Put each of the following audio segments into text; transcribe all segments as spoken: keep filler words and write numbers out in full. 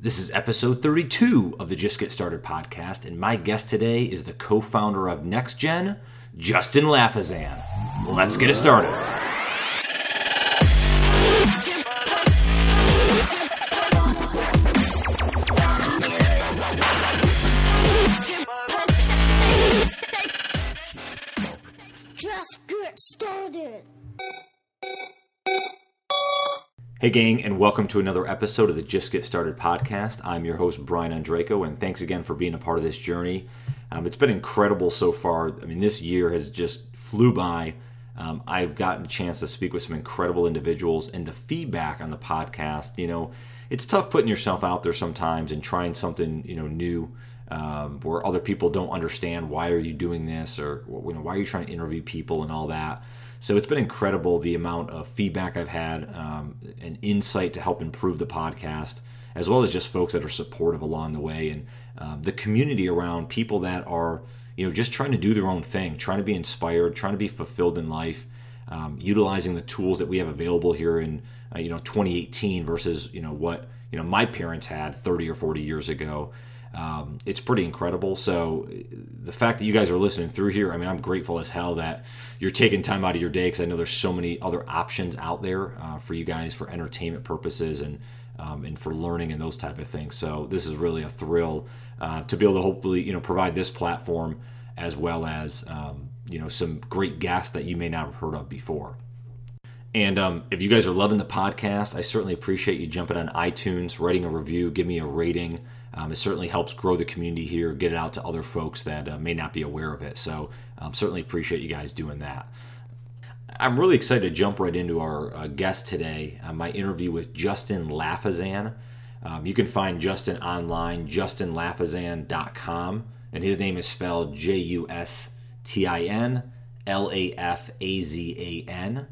This is episode thirty-two of the Just Get Started podcast, and my guest today is the co-founder of NextGen, Justin Lafazan. Let's get it started. Just get started. Hey gang, and welcome to another episode of the Just Get Started podcast. I'm your host, Brian Ondrako, and thanks again for being a part of this journey. Um, it's been incredible so far. I mean, this year has just flew by. Um, I've gotten a chance to speak with some incredible individuals, and the feedback on the podcast, you know, it's tough putting yourself out there sometimes and trying something, you know, new um, where other people don't understand why are you doing this, or you know, why are you trying to interview people and all that. So it's been incredible the amount of feedback I've had um, and insight to help improve the podcast, as well as just folks that are supportive along the way, and uh, the community around people that are, you know, just trying to do their own thing, trying to be inspired, trying to be fulfilled in life, um, utilizing the tools that we have available here in uh, you know twenty eighteen versus you know what you know my parents had thirty or forty years ago. Um, it's pretty incredible. So the fact that you guys are listening through here, I mean, I'm grateful as hell that you're taking time out of your day, because I know there's so many other options out there uh, for you guys for entertainment purposes and um, and for learning and those type of things. So this is really a thrill uh, to be able to hopefully, you know, provide this platform, as well as, um, you know, some great guests that you may not have heard of before. And um, if you guys are loving the podcast, I certainly appreciate you jumping on iTunes, writing a review, give me a rating. Um, it certainly helps grow the community here, get it out to other folks that uh, may not be aware of it. So um, certainly appreciate you guys doing that. I'm really excited to jump right into our uh, guest today, uh, my interview with Justin Lafazan. Um, you can find Justin online, Justin Lafazan dot com, and his name is spelled J U S T I N L A F A Z A N.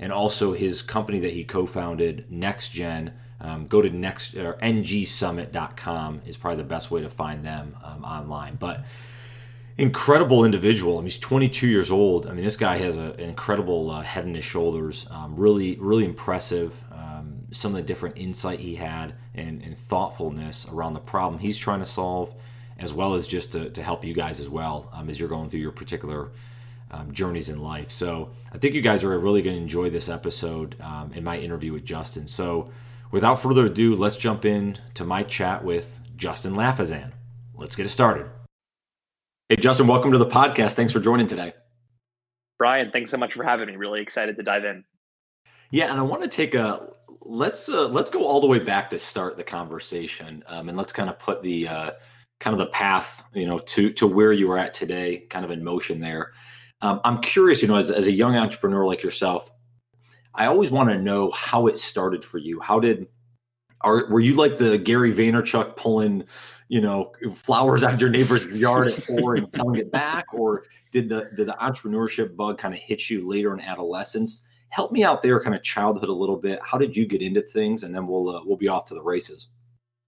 And also his company that he co-founded, NextGen. Um, go to next or N G summit dot com is probably the best way to find them um, online. But incredible individual. I mean, he's twenty-two years old. I mean, this guy has a, an incredible uh, head on his shoulders. Um, really, really impressive. Um, some of the different insight he had and, and thoughtfulness around the problem he's trying to solve, as well as just to, to help you guys as well um, as you're going through your particular Um, journeys in life. So I think you guys are really going to enjoy this episode um, and my interview with Justin. So without further ado, let's jump in to my chat with Justin Lafazan. Let's get it started. Hey, Justin, welcome to the podcast. Thanks for joining today. Brian, thanks so much for having me. Really excited to dive in. Yeah, and I want to take a let's uh, let's go all the way back to start the conversation, um, and let's kind of put the uh, kind of the path, you know, to to where you are at today, kind of in motion there. Um, I'm curious, you know, as, as a young entrepreneur like yourself, I always want to know how it started for you. How did, are, were you like the Gary Vaynerchuk pulling, you know, flowers out of your neighbor's yard at four and selling it back? Or did the, did the entrepreneurship bug kind of hit you later in adolescence? Help me out there, kind of childhood a little bit. How did you get into things? And then we'll, uh, we'll be off to the races.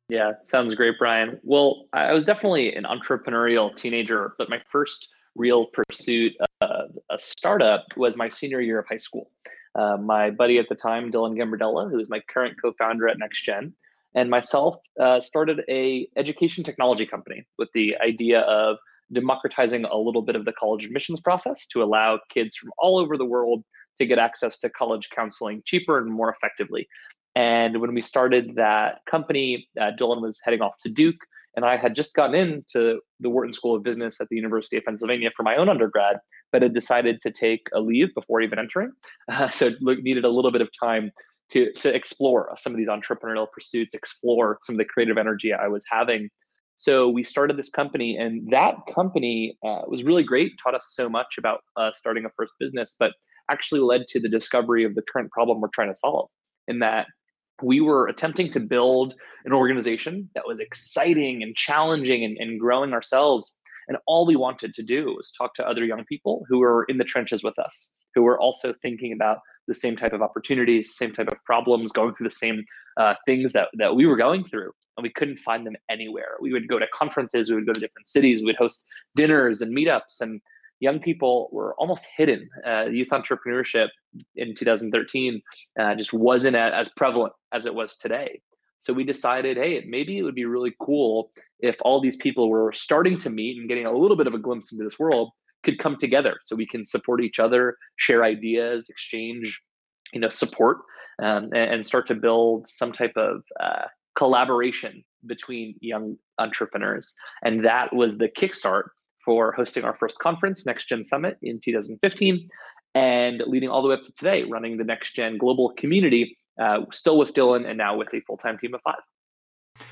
Yeah, sounds great, Brian. Well, I was definitely an entrepreneurial teenager, but my first real pursuit of a startup was my senior year of high school. Uh, my buddy at the time, Dylan Gambardella, who is my current co-founder at NextGen, and myself uh, started a education technology company with the idea of democratizing a little bit of the college admissions process to allow kids from all over the world to get access to college counseling cheaper and more effectively. And when we started that company, uh, Dylan was heading off to Duke, and I had just gotten into the Wharton School of Business at the University of Pennsylvania for my own undergrad, but had decided to take a leave before even entering. Uh, so needed a little bit of time to, to explore some of these entrepreneurial pursuits, explore some of the creative energy I was having. So we started this company, and that company uh, was really great, taught us so much about uh, starting a first business, but actually led to the discovery of the current problem we're trying to solve, in that we were attempting to build an organization that was exciting and challenging and, and growing ourselves. And all we wanted to do was talk to other young people who were in the trenches with us, who were also thinking about the same type of opportunities, same type of problems, going through the same uh, things that, that we were going through. And we couldn't find them anywhere. We would go to conferences, we would go to different cities, we would host dinners and meetups, and young people were almost hidden. Uh, youth entrepreneurship in two thousand thirteen uh, just wasn't as prevalent as it was today. So we decided, hey, maybe it would be really cool if all these people were starting to meet and getting a little bit of a glimpse into this world could come together so we can support each other, share ideas, exchange, you know, support, um, and, and start to build some type of uh, collaboration between young entrepreneurs. And that was the kickstart for hosting our first conference, NextGen Summit, in two thousand fifteen, and leading all the way up to today, running the NextGen global community, uh, still with Dylan and now with a full-time team of five.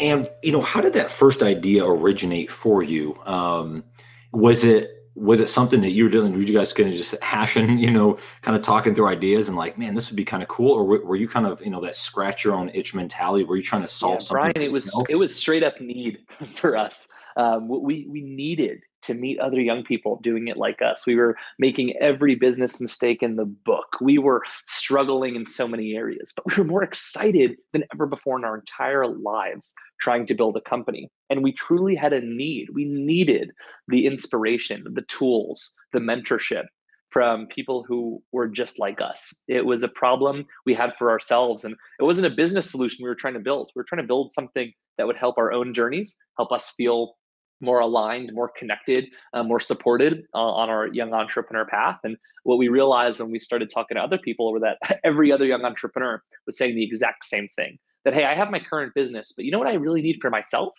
And, you know, how did that first idea originate for you? Um, was it was it something that you were doing? Were you guys kind of just hashing, you know, kind of talking through ideas and like, man, this would be kind of cool? Or were you kind of, you know, that scratch your own itch mentality? Were you trying to solve yeah, something? Brian, it was, it was straight up need for us. Um, we we needed to meet other young people doing it like us. We were making every business mistake in the book. We were struggling in so many areas, but we were more excited than ever before in our entire lives trying to build a company. And we truly had a need. We needed the inspiration, the tools, the mentorship from people who were just like us. It was a problem we had for ourselves, and it wasn't a business solution we were trying to build. We were trying to build something that would help our own journeys, help us feel more aligned, more connected, uh, more supported uh, on our young entrepreneur path. And what we realized when we started talking to other people were that every other young entrepreneur was saying the exact same thing, that, hey, I have my current business, but you know what I really need for myself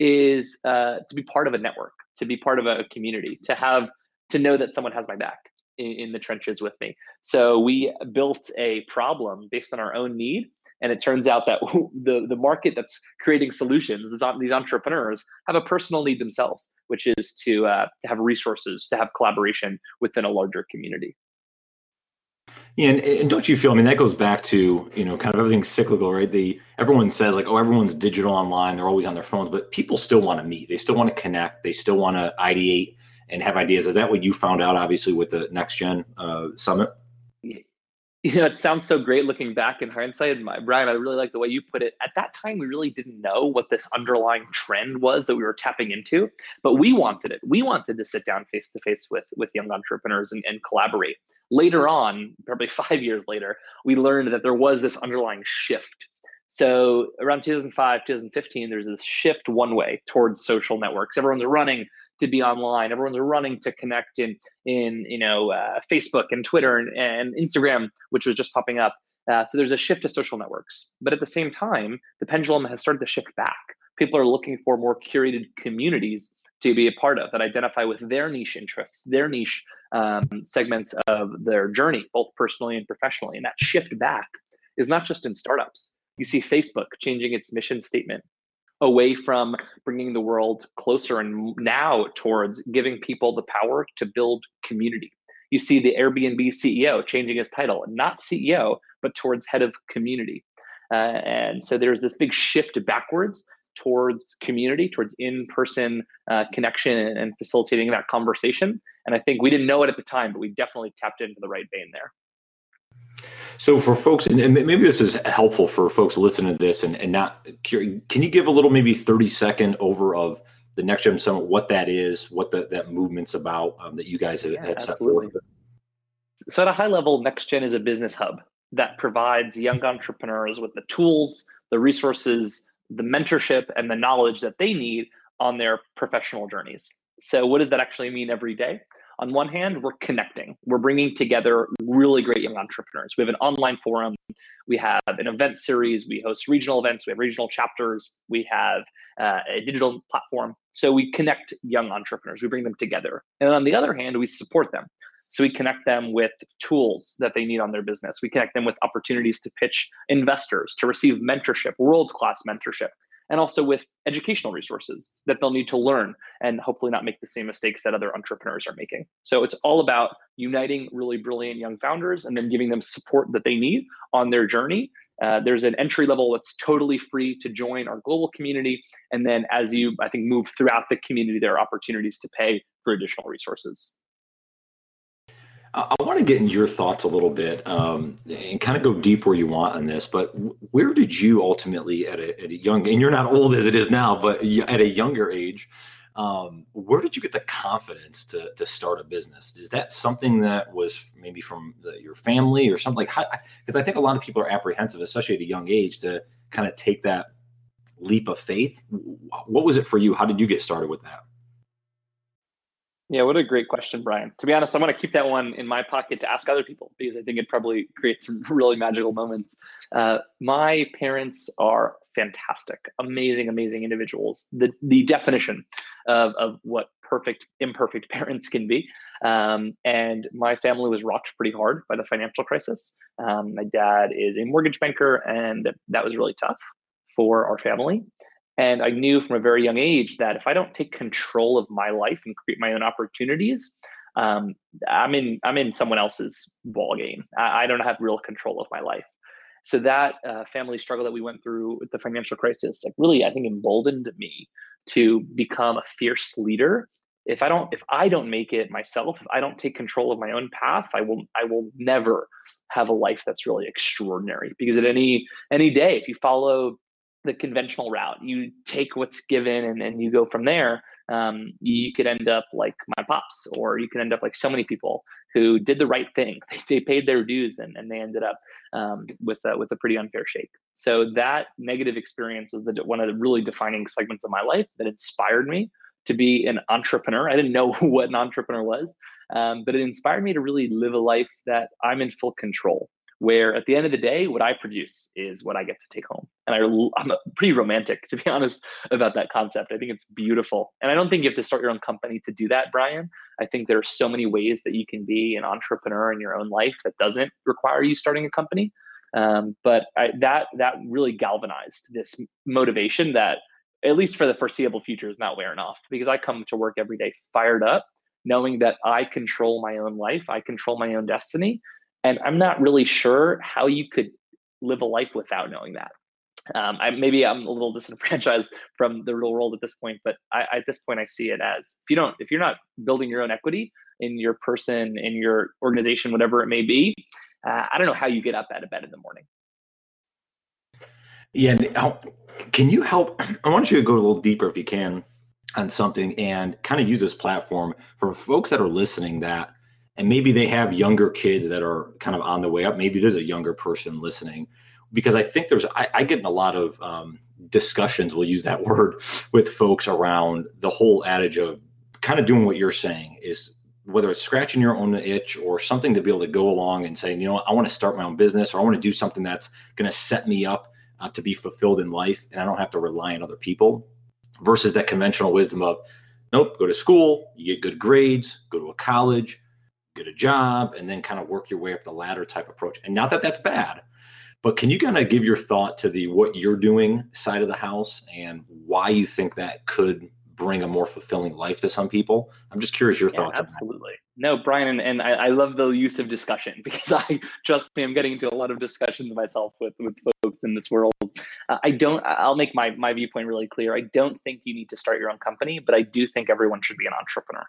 is uh, to be part of a network, to be part of a community, to have, to know that someone has my back in, in the trenches with me. So we built a problem based on our own need. And it turns out that the, the market that's creating solutions, these entrepreneurs, have a personal need themselves, which is to, uh, to have resources, to have collaboration within a larger community. Yeah, and, and don't you feel, I mean, that goes back to, you know, kind of everything's cyclical, right? The everyone says like, oh, everyone's digital online, they're always on their phones, but people still want to meet. They still want to connect. They still want to ideate and have ideas. Is that what you found out, obviously, with the NextGen uh, Summit? Yeah. You know, it sounds so great looking back in hindsight. My, Brian, I really like the way you put it. At that time, we really didn't know what this underlying trend was that we were tapping into, but we wanted it. We wanted to sit down face to face with with young entrepreneurs and, and collaborate. Later on, probably five years later, we learned that there was this underlying shift. So around two thousand five, two thousand fifteen, there's this shift one way towards social networks. Everyone's running to be online. Everyone's running to connect in, in you know, uh, Facebook and Twitter and, and Instagram, which was just popping up. Uh, so there's a shift to social networks. But at the same time, the pendulum has started to shift back. People are looking for more curated communities to be a part of that identify with their niche interests, their niche um, segments of their journey, both personally and professionally. And that shift back is not just in startups. You see Facebook changing its mission statement away from bringing the world closer and now towards giving people the power to build community. You see the Airbnb C E O changing his title, not C E O, but towards head of community. Uh, and so there's this big shift backwards towards community, towards in-person uh, connection and facilitating that conversation. And I think we didn't know it at the time, but we definitely tapped into the right vein there. So for folks, and maybe this is helpful for folks listening to this and, and not curious, can you give a little maybe thirty second over of the NextGen Summit, what that is, what the, that movement's about um, that you guys have, yeah, have set forth? So at a high level, NextGen is a business hub that provides young entrepreneurs with the tools, the resources, the mentorship, and the knowledge that they need on their professional journeys. So what does that actually mean every day? On one hand, we're connecting. We're bringing together really great young entrepreneurs. We have an online forum. We have an event series. We host regional events. We have regional chapters. We have uh, a digital platform. So we connect young entrepreneurs. We bring them together. And on the other hand, we support them. So we connect them with tools that they need on their business. We connect them with opportunities to pitch investors, to receive mentorship, world-class mentorship, and also with educational resources that they'll need to learn and hopefully not make the same mistakes that other entrepreneurs are making. So it's all about uniting really brilliant young founders and then giving them support that they need on their journey. Uh, there's an entry level that's totally free to join our global community. And then as you, I think, move throughout the community, there are opportunities to pay for additional resources. I want to get in your thoughts a little bit um, and kind of go deep where you want on this, but where did you ultimately at a, at a young, and you're not old as it is now, but at a younger age, um, where did you get the confidence to to start a business? Is that something that was maybe from the, your family or something like, because I think a lot of people are apprehensive, especially at a young age, to kind of take that leap of faith. What was it for you? How did you get started with that? Yeah, what a great question, Brian. To be honest, I want to keep that one in my pocket to ask other people, because I think it probably creates some really magical moments. Uh, my parents are fantastic, amazing, amazing individuals. The the definition of, of what perfect, imperfect parents can be. Um, and my family was rocked pretty hard by the financial crisis. Um, my dad is a mortgage banker, and that was really tough for our family. And I knew from a very young age that if I don't take control of my life and create my own opportunities, um, I'm in I'm in someone else's ballgame. I, I don't have real control of my life. So that uh, family struggle that we went through with the financial crisis, like really, I think emboldened me to become a fierce leader. If I don't, if I don't make it myself, if I don't take control of my own path, I will I will never have a life that's really extraordinary. Because at any any day, if you follow the conventional route, you take what's given and, and you go from there, um, you could end up like my pops, or you could end up like so many people who did the right thing. They, they paid their dues and, and they ended up um, with, a, with a pretty unfair shake. So that negative experience was the, one of the really defining segments of my life that inspired me to be an entrepreneur. I didn't know what an entrepreneur was, um, but it inspired me to really live a life that I'm in full control, where at the end of the day, what I produce is what I get to take home. And I, I'm pretty romantic, to be honest, about that concept. I think it's beautiful. And I don't think you have to start your own company to do that, Brian. I think there are so many ways that you can be an entrepreneur in your own life that doesn't require you starting a company. Um, but I, that that really galvanized this motivation that, at least for the foreseeable future, is not wearing off, because I come to work every day fired up, knowing that I control my own life, I control my own destiny. And I'm not really sure how you could live a life without knowing that. Um, I, maybe I'm a little disenfranchised from the real world at this point, but I, at this point, I see it as if you don't, if you're not building your own equity in your person, in your organization, whatever it may be, uh, I don't know how you get up out of bed in the morning. Yeah, can you help? I want you to go a little deeper, if you can, on something, and kind of use this platform for folks that are listening that. And maybe they have younger kids that are kind of on the way up. Maybe there's a younger person listening, because I think there's, I, I get in a lot of um, discussions, we'll use that word, with folks around the whole adage of kind of doing what you're saying, is whether it's scratching your own itch or something to be able to go along and say, you know, I want to start my own business, or I want to do something that's going to set me up uh, to be fulfilled in life. And I don't have to rely on other people, versus that conventional wisdom of, nope, go to school, you get good grades, go to a college, get a job, and then kind of work your way up the ladder type approach. And not that that's bad, but can you kind of give your thought to the what you're doing side of the house and why you think that could bring a more fulfilling life to some people? I'm just curious your yeah, thoughts. Absolutely. No, Brian, and, and I, I love the use of discussion, because I, trust me, I'm getting into a lot of discussions myself with, with folks in this world. Uh, I don't, I'll make my, my viewpoint really clear. I don't think you need to start your own company, but I do think everyone should be an entrepreneur.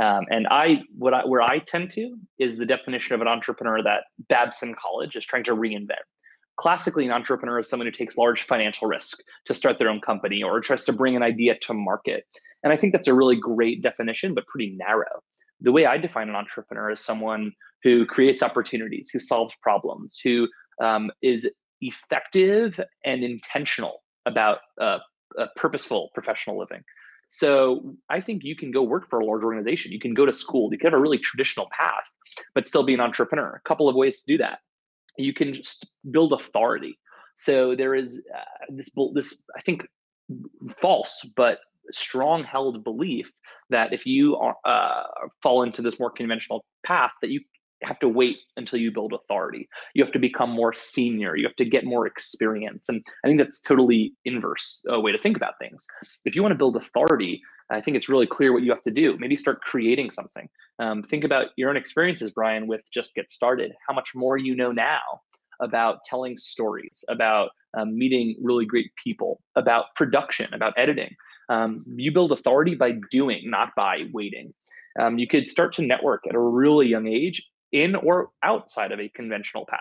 Um, and I, what I, where I tend to is the definition of an entrepreneur that Babson College is trying to reinvent. Classically, an entrepreneur is someone who takes large financial risk to start their own company or tries to bring an idea to market. And I think that's a really great definition, but pretty narrow. The way I define an entrepreneur is someone who creates opportunities, who solves problems, who um, is effective and intentional about uh, a purposeful professional living. So I think you can go work for a large organization. You can go to school. You can have a really traditional path, but still be an entrepreneur. A couple of ways to do that. You can just build authority. So there is uh, this, this I think, false but strong held belief that if you are, uh, fall into this more conventional path, that you have to wait until you build authority. You have to become more senior. You have to get more experience. And I think that's totally inverse uh, way to think about things. If you want to build authority, I think it's really clear what you have to do. Maybe start creating something. Um, think about your own experiences, Brian, with Just Get Started, how much more you know now about telling stories, about um, meeting really great people, about production, about editing. Um, you build authority by doing, not by waiting. Um, you could start to network at a really young age, in or outside of a conventional path.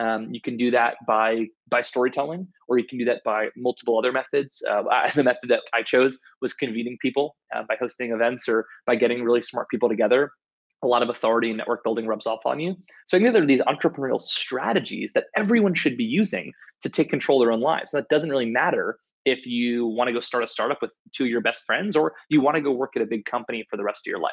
Um, you can do that by by storytelling, or you can do that by multiple other methods. Uh, I, the method that I chose was convening people uh, by hosting events or by getting really smart people together. a lot of authority and network building rubs off on you. So I think there are these entrepreneurial strategies that everyone should be using to take control of their own lives. And that doesn't really matter if you want to go start a startup with two of your best friends, or you want to go work at a big company for the rest of your life.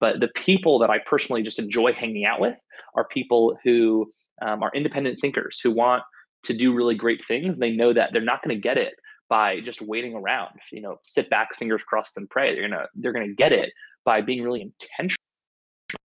But the people that I personally just enjoy hanging out with are people who um, are independent thinkers, who want to do really great things. They know that they're not going to get it by just waiting around, you know, sit back, fingers crossed and pray. They're gonna they're gonna get it by being really intentional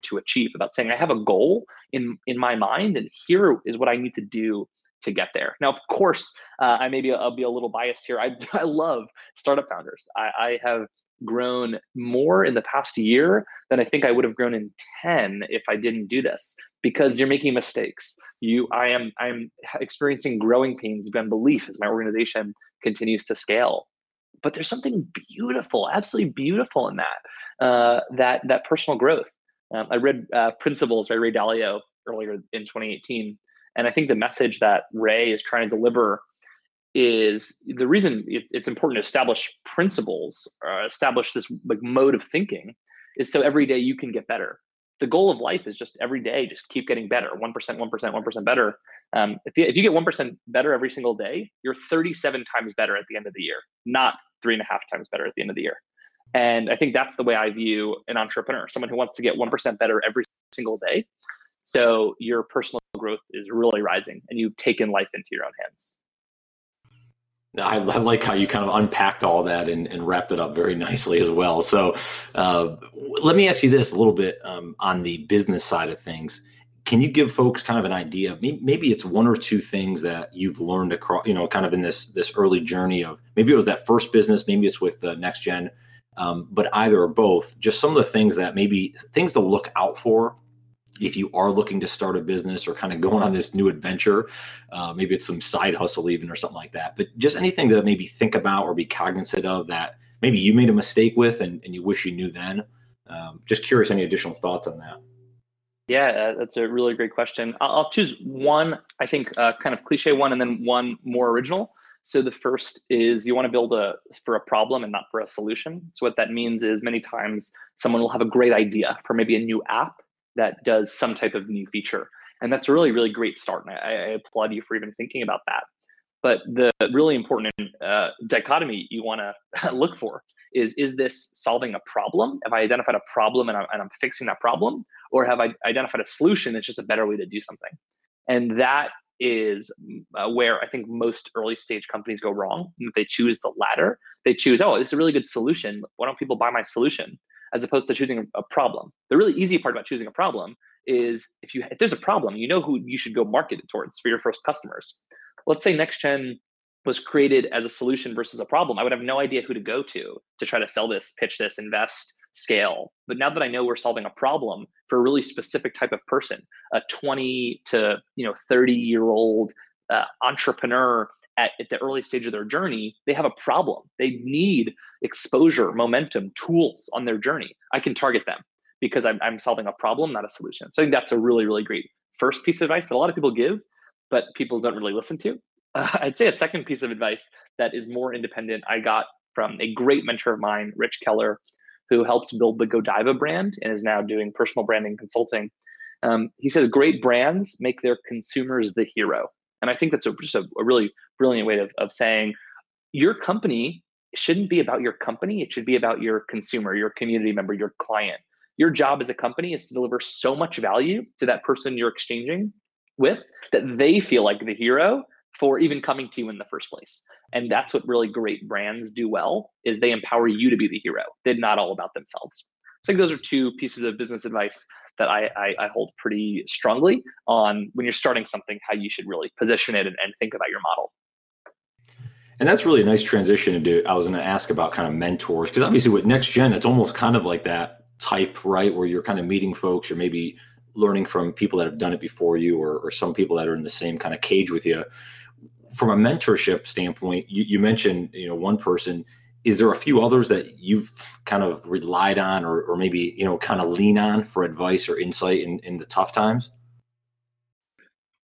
to achieve, about saying, I have a goal in in my mind, and here is what I need to do to get there. Now, of course, uh, I maybe I'll be a little biased here. I I love startup founders. I, I have grown more in the past year than I think I would have grown in ten if I didn't do this, because you're making mistakes. You, I am, I'm experiencing growing pains beyond belief as my organization continues to scale. But there's something beautiful, absolutely beautiful in that, uh, that that personal growth. Um, I read uh, Principles by Ray Dalio earlier in twenty eighteen, and I think the message that Ray is trying to deliver is the reason it, it's important to establish principles, or establish this like mode of thinking, is so every day you can get better. The goal of life is just every day, just keep getting better, one percent, one percent, one percent better. Um, if, you, if you get one percent better every single day, you're thirty-seven times better at the end of the year, not three and a half times better at the end of the year. And I think that's the way I view an entrepreneur, someone who wants to get one percent better every single day. So your personal growth is really rising, and you've taken life into your own hands. I, I like how you kind of unpacked all that and, and wrapped it up very nicely as well. So uh, let me ask you this a little bit um, on the business side of things. Can you give folks kind of an idea of maybe, maybe it's one or two things that you've learned across, you know, kind of in this this early journey of, maybe it was that first business, maybe it's with uh, NextGen, um, but either or both, just some of the things that maybe things to look out for if you are looking to start a business or kind of going on this new adventure, uh, maybe it's some side hustle even or something like that, but just anything to maybe think about or be cognizant of that maybe you made a mistake with and, and you wish you knew then. Um, just curious, any additional thoughts on that? Yeah, uh, that's a really great question. I'll, I'll choose one, I think, uh, kind of cliche one, and then one more original. So the first is, you want to build a for a problem and not for a solution. So what that means is, many times someone will have a great idea for maybe a new app that does some type of new feature. And that's a really, really great start. And I, I applaud you for even thinking about that. But the really important uh, dichotomy you wanna look for is, is this solving a problem? Have I identified a problem and I'm, and I'm fixing that problem? Or have I identified a solution that's just a better way to do something? And that is uh, where I think most early stage companies go wrong. If they choose the latter, they choose, oh, this is a really good solution, why don't people buy my solution? As opposed to choosing a problem. The really easy part about choosing a problem is, if you if there's a problem, you know who you should go market it towards for your first customers. Let's say NextGen was created as a solution versus a problem. I would have no idea who to go to to try to sell this, pitch this, invest, scale. But now that I know we're solving a problem for a really specific type of person, a twenty to you know thirty year old uh, entrepreneur At, at the early stage of their journey, they have a problem. They need exposure, momentum, tools on their journey. I can target them because I'm, I'm solving a problem, not a solution. So I think that's a really, really great first piece of advice that a lot of people give, but people don't really listen to. Uh, I'd say a second piece of advice that is more independent, I got from a great mentor of mine, Rich Keller, who helped build the Godiva brand and is now doing personal branding consulting. Um, he says, great brands make their consumers the hero. And I think that's a, just a, a really brilliant way of, of saying, your company shouldn't be about your company. It should be about your consumer, your community member, your client. Your job as a company is to deliver so much value to that person you're exchanging with that they feel like the hero for even coming to you in the first place. And that's what really great brands do well, is they empower you to be the hero. They're not all about themselves. So I think those are two pieces of business advice that I, I, I hold pretty strongly on, when you're starting something, how you should really position it and, and think about your model. And that's really a nice transition into, I was going to ask about kind of mentors, because obviously with NextGen, it's almost kind of like that type, right? Where you're kind of meeting folks, or maybe learning from people that have done it before you, or, or some people that are in the same kind of cage with you. From a mentorship standpoint, you, you mentioned, you know, one person. Is there a few others that you've kind of relied on, or, or maybe, you know, kind of lean on for advice or insight in, in the tough times?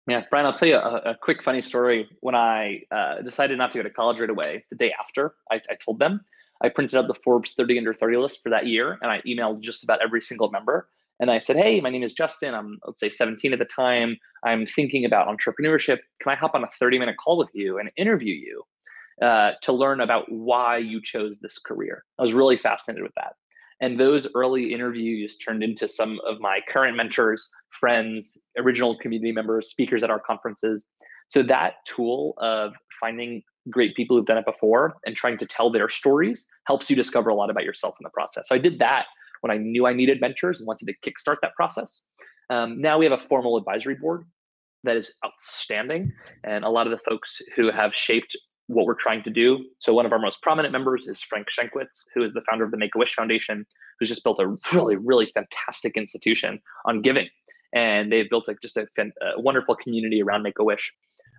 Yeah, Brian, I'll tell you a, a quick funny story. When I uh, decided not to go to college right away, the day after I, I told them, I printed out the Forbes thirty under thirty list for that year, and I emailed just about every single member And I said, hey, my name is Justin. I'm, let's say, seventeen at the time. I'm thinking about entrepreneurship. Can I hop on a thirty minute call with you and interview you uh, to learn about why you chose this career? I was really fascinated with that. And those early interviews turned into some of my current mentors, friends, original community members, speakers at our conferences. So that tool of finding great people who've done it before and trying to tell their stories helps you discover a lot about yourself in the process. So I did that when I knew I needed mentors and wanted to kickstart that process. Um, now we have a formal advisory board that is outstanding. And a lot of the folks who have shaped what we're trying to do. So one of our most prominent members is Frank Shankwitz, who is the founder of the Make-A-Wish Foundation, who's just built a really, really fantastic institution on giving. And they've built a, just a, a wonderful community around Make-A-Wish.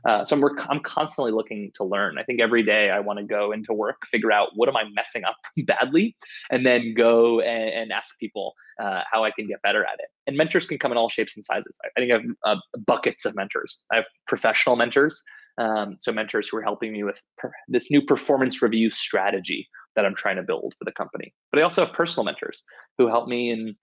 Uh, so I'm, I'm constantly looking to learn. I think every day I want to go into work, figure out what am I messing up badly, and then go and, and ask people uh, how I can get better at it. And mentors can come in all shapes and sizes. I think I have uh, buckets of mentors. I have professional mentors. Um, so mentors who are helping me with per- this new performance review strategy that I'm trying to build for the company. But I also have personal mentors who help me in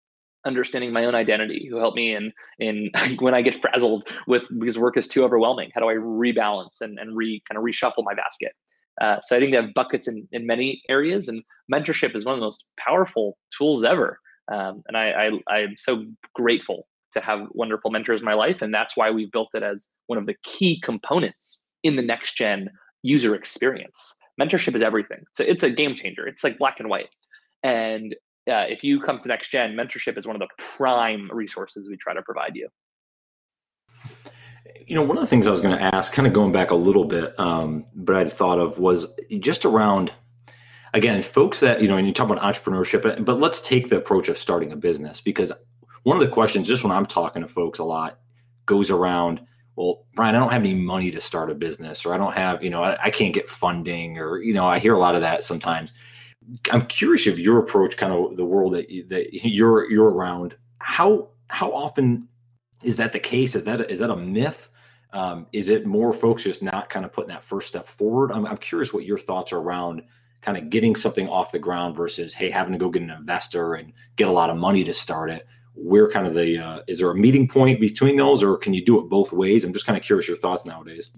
understanding my own identity, who help me in in when I get frazzled with because work is too overwhelming. How do I rebalance and, and re kind of reshuffle my basket? Uh, so I think they have buckets in, in many areas, and mentorship is one of the most powerful tools ever. Um, and I, I I'm so grateful to have wonderful mentors in my life. And that's why we've built it as one of the key components in the next gen user experience. Mentorship is everything. So it's a game changer. It's like black and white. And uh, if you come to next gen, mentorship is one of the prime resources we try to provide you. You know, one of the things I was going to ask, kind of going back a little bit, um, but I'd thought of was just around, again, folks that, you know, and you talk about entrepreneurship, but let's take the approach of starting a business, because one of the questions, just when I'm talking to folks a lot, goes around, well, Brian, I don't have any money to start a business, or I don't have, you know, I, I can't get funding, or, you know, I hear a lot of that sometimes. I'm curious if your approach, kind of the world that, you, that you're you're around, how how often is that the case? Is that, is that a myth? Um, is it more folks just not kind of putting that first step forward? I'm, I'm curious what your thoughts are around kind of getting something off the ground versus, hey, having to go get an investor and get a lot of money to start it. Where kind of the, uh, is there a meeting point between those, or can you do it both ways? I'm just kind of curious your thoughts nowadays.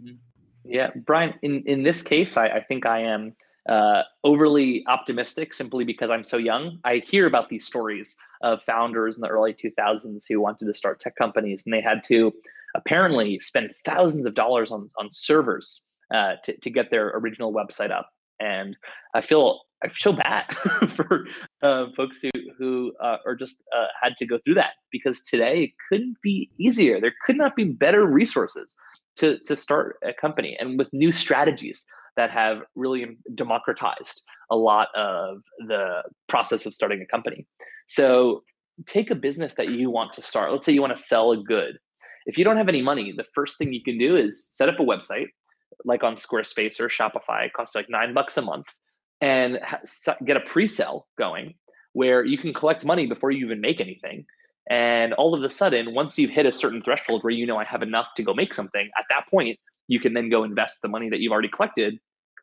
Yeah, Brian, in, in this case, I, I think I am uh, overly optimistic simply because I'm so young. I hear about these stories of founders in the early two thousands who wanted to start tech companies, and they had to apparently spend thousands of dollars on, on servers uh, to, to get their original website up. And I feel I feel bad for uh, folks who who uh, are just uh, had to go through that, because today it couldn't be easier. There could not be better resources to to start a company, and with new strategies that have really democratized a lot of the process of starting a company. So take a business that you want to start. Let's say you want to sell a good. If you don't have any money, the first thing you can do is set up a website, like on Squarespace or Shopify. It costs like nine bucks a month, and get a pre-sale going where you can collect money before you even make anything. And all of a sudden, once you've hit a certain threshold where you know I have enough to go make something, at that point, you can then go invest the money that you've already collected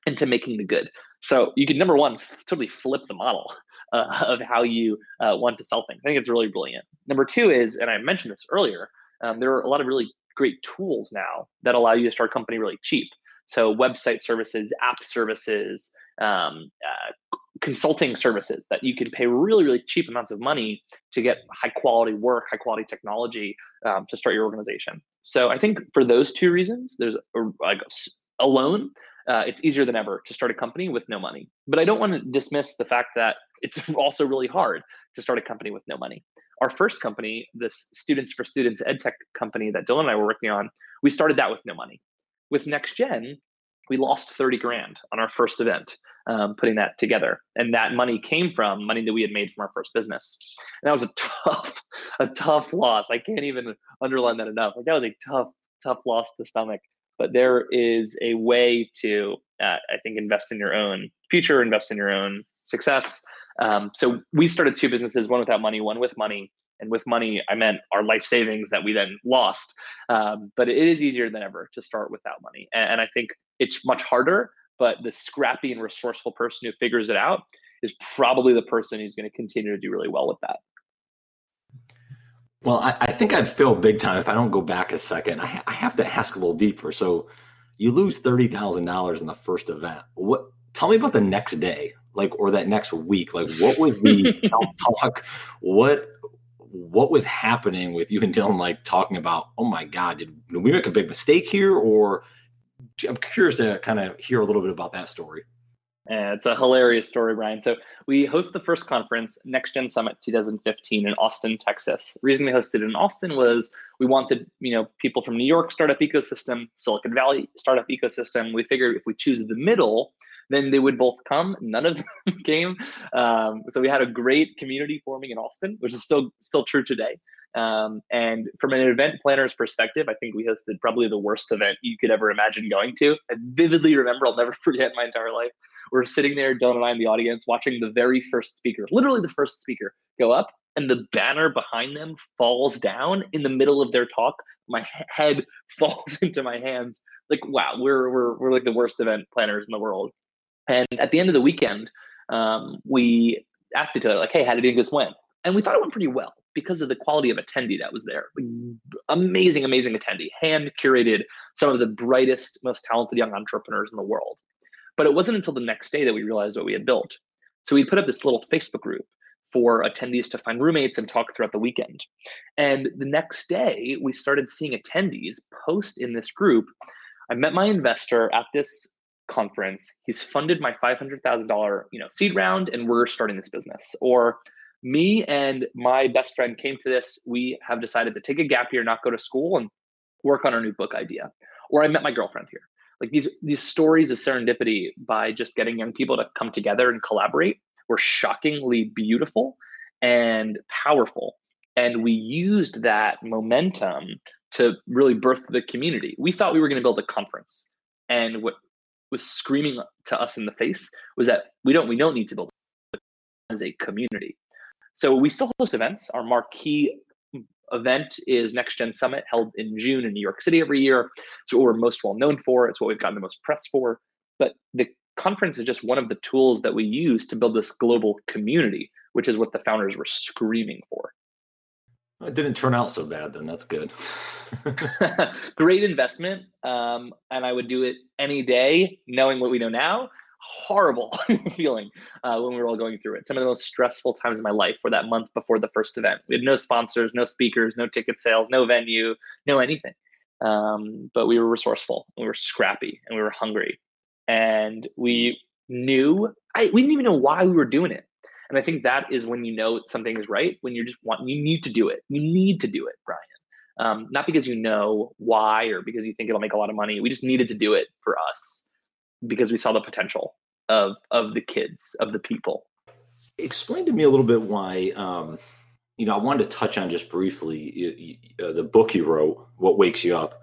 into making the good. So you can, number one, f- totally flip the model uh, of how you uh, want to sell things. I think it's really brilliant. Number two is, and I mentioned this earlier, um, there are a lot of really great tools now that allow you to start a company really cheap. So website services, app services, um, uh, consulting services that you can pay really, really cheap amounts of money to get high quality work, high quality technology um, to start your organization. So I think for those two reasons, there's a, like alone, uh, it's easier than ever to start a company with no money. But I don't want to dismiss the fact that it's also really hard to start a company with no money. Our first company, this Students for Students EdTech company that Dylan and I were working on, we started that with no money. With NextGen, we lost thirty grand on our first event, um, putting that together. And that money came from money that we had made from our first business. And that was a tough, a tough loss. I can't even underline that enough. Like, that was a tough, tough loss to stomach. But there is a way to, uh, I think, invest in your own future, invest in your own success. Um, so we started two businesses, one without money, one with money. And with money, I meant our life savings that we then lost. Um, but it is easier than ever to start without money. And, and I think it's much harder, but the scrappy and resourceful person who figures it out is probably the person who's going to continue to do really well with that. Well, I, I think I'd fail big time if I don't go back a second. I, ha- I have to ask a little deeper. So you lose thirty thousand dollars in the first event. What? Tell me about the next day, like, or that next week. Like, what was the self-talk? What, what was happening with you and Dylan, like, talking about, oh, my God, did, did we make a big mistake here? Or I'm curious to kind of hear a little bit about that story. Uh, it's a hilarious story, Brian. So we host the first conference, NextGen Summit twenty fifteen in Austin, Texas. The reason we hosted in Austin was we wanted, you know, people from New York startup ecosystem, Silicon Valley startup ecosystem. We figured if we choose the middle, then they would both come. None of them came. Um, so we had a great community forming in Austin, which is still still true today. Um, and from an event planner's perspective, I think we hosted probably the worst event you could ever imagine going to. I vividly remember, I'll never forget my entire life. We're sitting there, Dylan and I in the audience, watching the very first speaker, literally the first speaker, go up, and the banner behind them falls down in the middle of their talk. My head falls into my hands. Like, wow, we're we're we're like the worst event planners in the world. And at the end of the weekend, um, we asked each other, like, hey, how did this win? And we thought it went pretty well because of the quality of attendee that was there. Amazing, amazing attendee, hand curated, some of the brightest, most talented young entrepreneurs in the world. But it wasn't until the next day that we realized what we had built. So we put up this little Facebook group for attendees to find roommates and talk throughout the weekend. And the next day, we started seeing attendees post in this group, I met my investor at this conference. He's funded my five hundred thousand dollars, you know, seed round, and we're starting this business. Or me and my best friend came to this. We have decided to take a gap year, not go to school, and work on our new book idea. Or I met my girlfriend here. Like these these stories of serendipity by just getting young people to come together and collaborate were shockingly beautiful and powerful. And we used that momentum to really birth the community. We thought we were going to build a conference. And what was screaming to us in the face was that we don't we don't need to build as a community. So we still host events. Our marquee event is NextGen Summit, held in June in New York City every year. It's what we're most well known for. It's what we've gotten the most press for. But the conference is just one of the tools that we use to build this global community, which is what the founders were screaming for. It didn't turn out so bad then. That's good. Great investment. Um, and I would do it any day, knowing what we know now. Horrible feeling uh, when we were all going through it. Some of the most stressful times of my life were that month before the first event. We had no sponsors, no speakers, no ticket sales, no venue, no anything. Um, but we were resourceful, we were scrappy, and we were hungry. And we knew, I, we didn't even know why we were doing it. And I think that is when you know something is right, when you just want, you need to do it. You need to do it, Brian. Um, not because you know why or because you think it'll make a lot of money. We just needed to do it for us, because we saw the potential of of the kids, of the people. Explain to me a little bit why, um, you know, I wanted to touch on just briefly you, you, uh, the book you wrote, What Wakes You Up,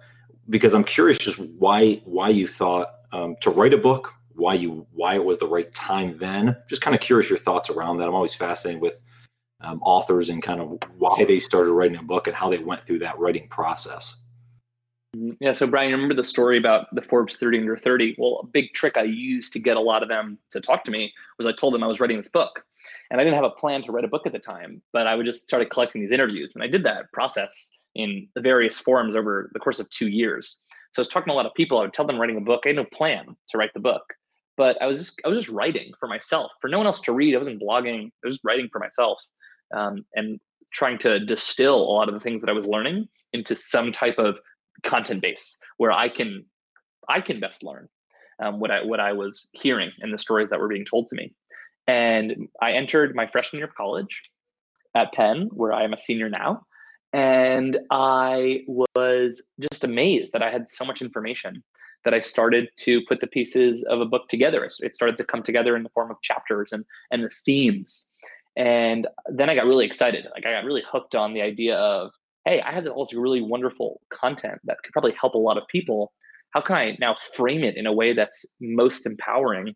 because I'm curious just why why you thought um, to write a book, why you why it was the right time then. Just kind of curious your thoughts around that. I'm always fascinated with um, authors and kind of why they started writing a book and how they went through that writing process. Yeah. So Brian, remember the story about the Forbes thirty under thirty? Well, a big trick I used to get a lot of them to talk to me was I told them I was writing this book, and I didn't have a plan to write a book at the time, but I would just started collecting these interviews. And I did that process in the various forums over the course of two years. So I was talking to a lot of people. I would tell them I'm writing a book. I had no plan to write the book, but I was just, I was just writing for myself, for no one else to read. I wasn't blogging. I was just writing for myself, um, and trying to distill a lot of the things that I was learning into some type of content base where I can, I can best learn um, what I what I was hearing and the stories that were being told to me. And I entered my freshman year of college at Penn, where I am a senior now, and I was just amazed that I had so much information that I started to put the pieces of a book together. It started to come together in the form of chapters and and the themes. And then I got really excited. Like I got really hooked on the idea of, hey, I have all this really wonderful content that could probably help a lot of people. How can I now frame it in a way that's most empowering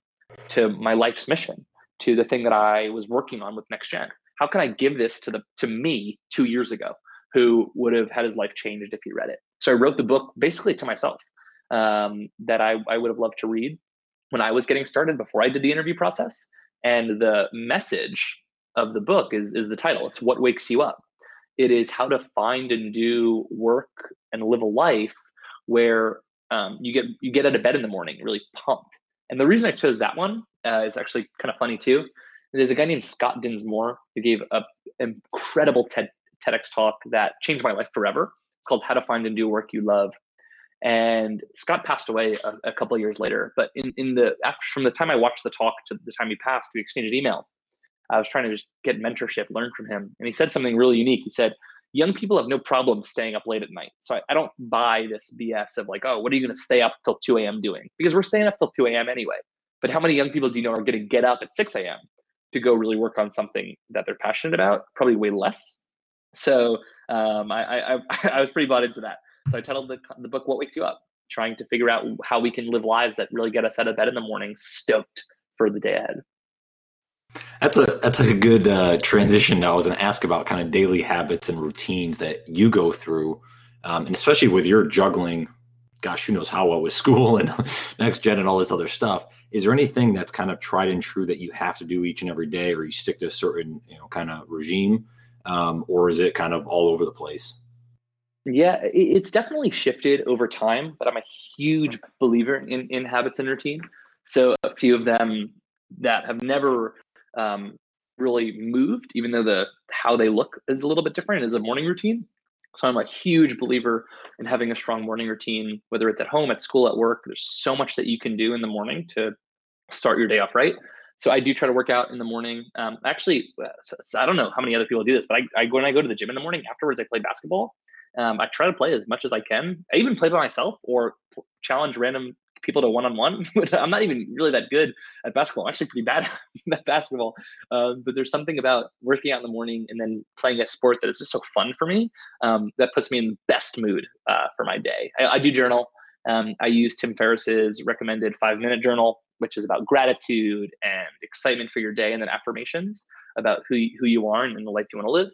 to my life's mission, to the thing that I was working on with NextGen? How can I give this to the to me two years ago, who would have had his life changed if he read it? So I wrote the book basically to myself um, that I, I would have loved to read when I was getting started before I did the interview process. And the message of the book is, is the title. It's What Wakes You Up. It is how to find and do work and live a life where um, you get you get out of bed in the morning really pumped. And the reason I chose that one uh, is actually kind of funny too. There's a guy named Scott Dinsmore who gave an incredible TED, TEDx talk that changed my life forever. It's called How to Find and Do Work You Love. And Scott passed away a, a couple of years later. But in, in the after, from the time I watched the talk to the time he passed, we exchanged emails. I was trying to just get mentorship, learn from him. And he said something really unique. He said, young people have no problem staying up late at night. So I, I don't buy this B S of like, oh, what are you going to stay up till two a.m. doing? Because we're staying up till two a.m. anyway. But how many young people do you know are going to get up at six a.m. to go really work on something that they're passionate about? Probably way less. So um, I, I, I was pretty bought into that. So I titled the, the book, What Wakes You Up? Trying to figure out how we can live lives that really get us out of bed in the morning, stoked for the day ahead. That's a that's a good uh, transition. I was going to ask about kind of daily habits and routines that you go through, um, and especially with your juggling, gosh, who knows how well with school and NextGen and all this other stuff. Is there anything that's kind of tried and true that you have to do each and every day, or you stick to a certain you know kind of regime, um, or is it kind of all over the place? Yeah, it's definitely shifted over time, but I'm a huge believer in in habits and routine. So a few of them that have never um really moved, even though the how they look is a little bit different, is a morning routine. So I'm a huge believer in having a strong morning routine, whether it's at home, at school, at work. There's so much that you can do in the morning to start your day off right. So I do try to work out in the morning. Um actually, I don't know how many other people do this, but I, I when I go to the gym in the morning afterwards, I play basketball. um I try to play as much as I can. I even play by myself or challenge random people to one-on-one. I'm not even really that good at basketball. I'm actually pretty bad at basketball. Uh, but there's something about working out in the morning and then playing a sport that is just so fun for me. Um, that puts me in the best mood uh, for my day. I, I do journal. Um, I use Tim Ferriss's recommended five-minute journal, which is about gratitude and excitement for your day, and then affirmations about who you, who you are and the life you want to live.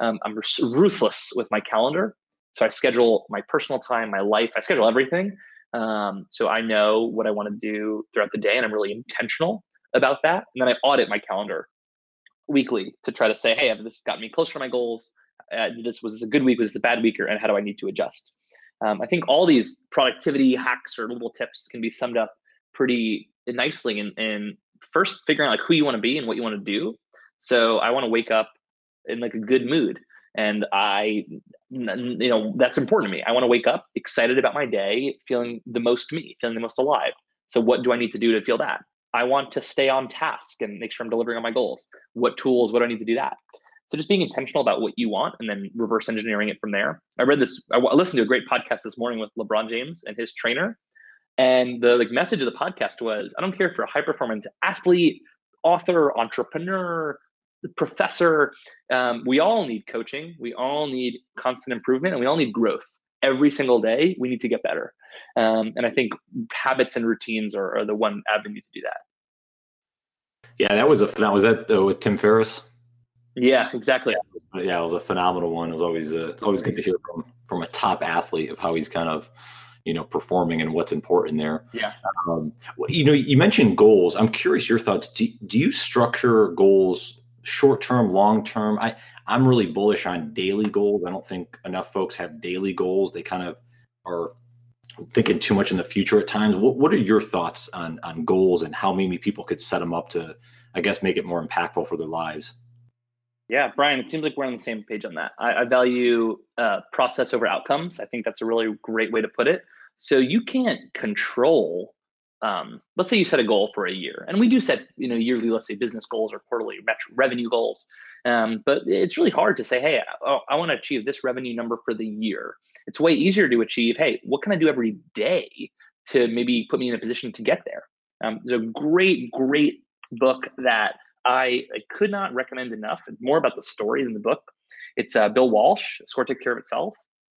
Um, I'm ruthless with my calendar. So I schedule my personal time, my life. I schedule everything. Um, so I know what I want to do throughout the day, and I'm really intentional about that. And then I audit my calendar weekly to try to say, hey, have this got me closer to my goals? Uh, this was this a good week? Was this a bad week? Or, and how do I need to adjust? Um, I think all these productivity hacks or little tips can be summed up pretty nicely in, in first figuring out like who you want to be and what you want to do. So I want to wake up in like a good mood. And I, you know, that's important to me. I want to wake up excited about my day, feeling the most me, feeling the most alive. So what do I need to do to feel that? I want to stay on task and make sure I'm delivering on my goals. What tools, what do I need to do that? So just being intentional about what you want and then reverse engineering it from there. I read this, I listened to a great podcast this morning with LeBron James and his trainer. And the like message of the podcast was, I don't care if you're a high performance athlete, author, entrepreneur, professor, um, we all need coaching. We all need constant improvement, and we all need growth. Every single day, we need to get better. Um, and I think habits and routines are, are the one avenue to do that. Yeah, that was a that was that uh, with Tim Ferriss. Yeah, exactly. Yeah, yeah, it was a phenomenal one. It was always uh, it's always good to hear from from a top athlete of how he's kind of you know performing and what's important there. Yeah. Um, well, you know, you mentioned goals. I'm curious your thoughts. Do do you structure goals? Short-term, long-term? I, I'm really bullish on daily goals. I don't think enough folks have daily goals. They kind of are thinking too much in the future at times. What What are your thoughts on, on goals and how maybe people could set them up to, I guess, make it more impactful for their lives? Yeah, Brian, it seems like we're on the same page on that. I, I value uh, process over outcomes. I think that's a really great way to put it. So you can't control Um, let's say you set a goal for a year, and we do set, you know, yearly, let's say business goals or quarterly revenue goals. Um, but it's really hard to say, hey, I, I want to achieve this revenue number for the year. It's way easier to achieve, hey, what can I do every day to maybe put me in a position to get there? Um, there's a great, great book that I, I could not recommend enough. It's more about the story than the book. It's uh, Bill Walsh, Score Take Care of Itself.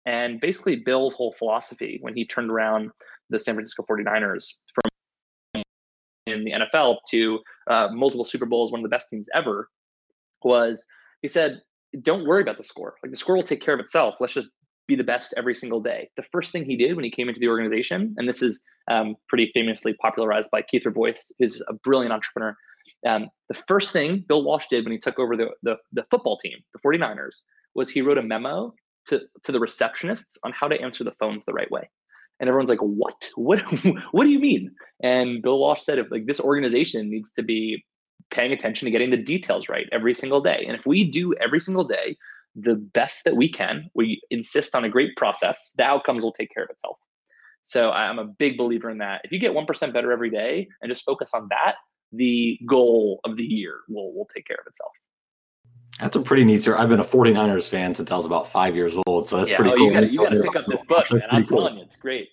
And basically Bill's whole philosophy when he turned around the San Francisco forty-niners from in the N F L to uh, multiple Super Bowls, one of the best teams ever, was he said, don't worry about the score. Like the score will take care of itself. Let's just be the best every single day. The first thing he did when he came into the organization, and this is um, pretty famously popularized by Keith Rabois, who's a brilliant entrepreneur. Um, the first thing Bill Walsh did when he took over the, the, the football team, the forty-niners, was he wrote a memo to, to the receptionists on how to answer the phones the right way. And everyone's like, what? What, what do you mean? And Bill Walsh said, if like this organization needs to be paying attention to getting the details right every single day. And if we do every single day the best that we can, we insist on a great process, the outcomes will take care of itself. So I'm a big believer in that. If you get one percent better every day and just focus on that, the goal of the year will will take care of itself. That's a pretty neat story. I've been a forty-niners fan since I was about five years old. So that's yeah, pretty oh, cool. You gotta, you gotta pick up this book, man. I'm telling you, it's great.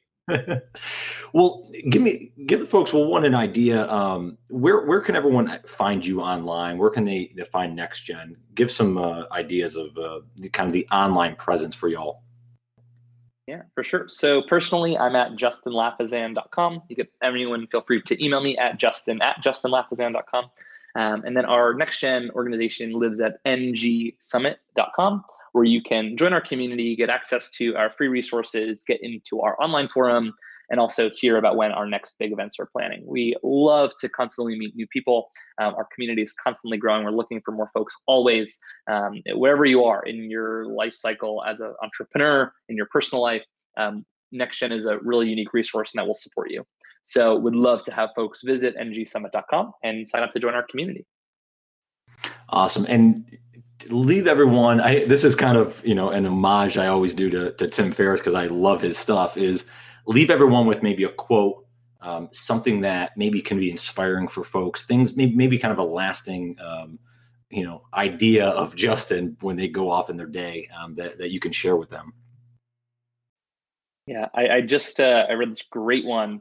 Well, give me, give the folks, well, one, an idea. Um, where, where can everyone find you online? Where can they, they find NextGen? Give some uh, ideas of uh, the, kind of the online presence for y'all. Yeah, for sure. So personally, I'm at Justin Lafazan dot com. You can, anyone feel free to email me at Justin at Justin Lafazan dot com. Um, and then our NextGen organization lives at N G Summit dot com, where you can join our community, get access to our free resources, get into our online forum, and also hear about when our next big events are planning. We love to constantly meet new people. Um, our community is constantly growing. We're looking for more folks always, um, wherever you are in your life cycle as an entrepreneur, in your personal life. Um, NextGen is a really unique resource and that will support you. So would love to have folks visit N G Summit dot com and sign up to join our community. Awesome. And leave everyone, I, this is kind of, you know, an homage I always do to, to Tim Ferriss because I love his stuff, is leave everyone with maybe a quote, um, something that maybe can be inspiring for folks, things maybe, maybe kind of a lasting, um, you know, idea of Justin when they go off in their day um, that, that you can share with them. Yeah, I, I just, uh, I read this great one.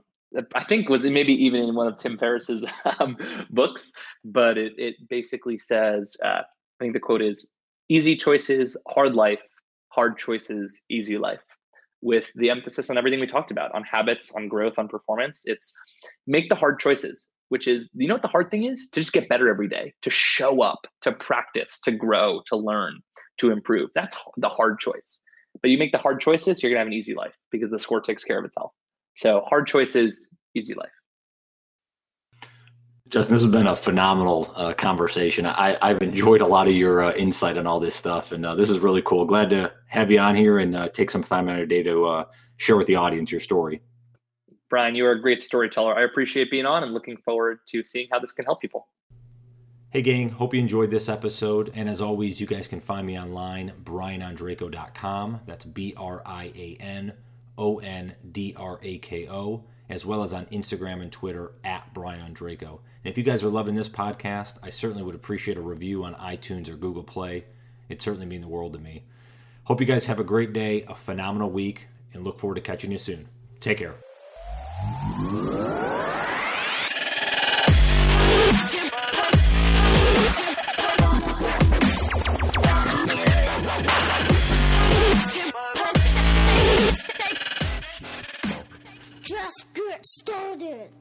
I think was it maybe even in one of Tim Ferriss's um, books, but it, it basically says, uh, I think the quote is, easy choices, hard life, hard choices, easy life. With the emphasis on everything we talked about, on habits, on growth, on performance, it's make the hard choices, which is, you know what the hard thing is? To just get better every day, to show up, to practice, to grow, to learn, to improve. That's the hard choice. But you make the hard choices, you're gonna have an easy life because the score takes care of itself. So hard choices, easy life. Justin, this has been a phenomenal uh, conversation. I, I've enjoyed a lot of your uh, insight on all this stuff, and uh, this is really cool. Glad to have you on here and uh, take some time out of your day to uh, share with the audience your story. Brian, you are a great storyteller. I appreciate being on and looking forward to seeing how this can help people. Hey, gang, hope you enjoyed this episode. And as always, you guys can find me online, Brian Ondrako dot com. That's B R I A N O N D R A K O. As well as on Instagram and Twitter at BrianOndrako. And if you guys are loving this podcast, I certainly would appreciate a review on iTunes or Google Play. It'd certainly mean the world to me. Hope you guys have a great day, a phenomenal week, and look forward to catching you soon. Take care. Started.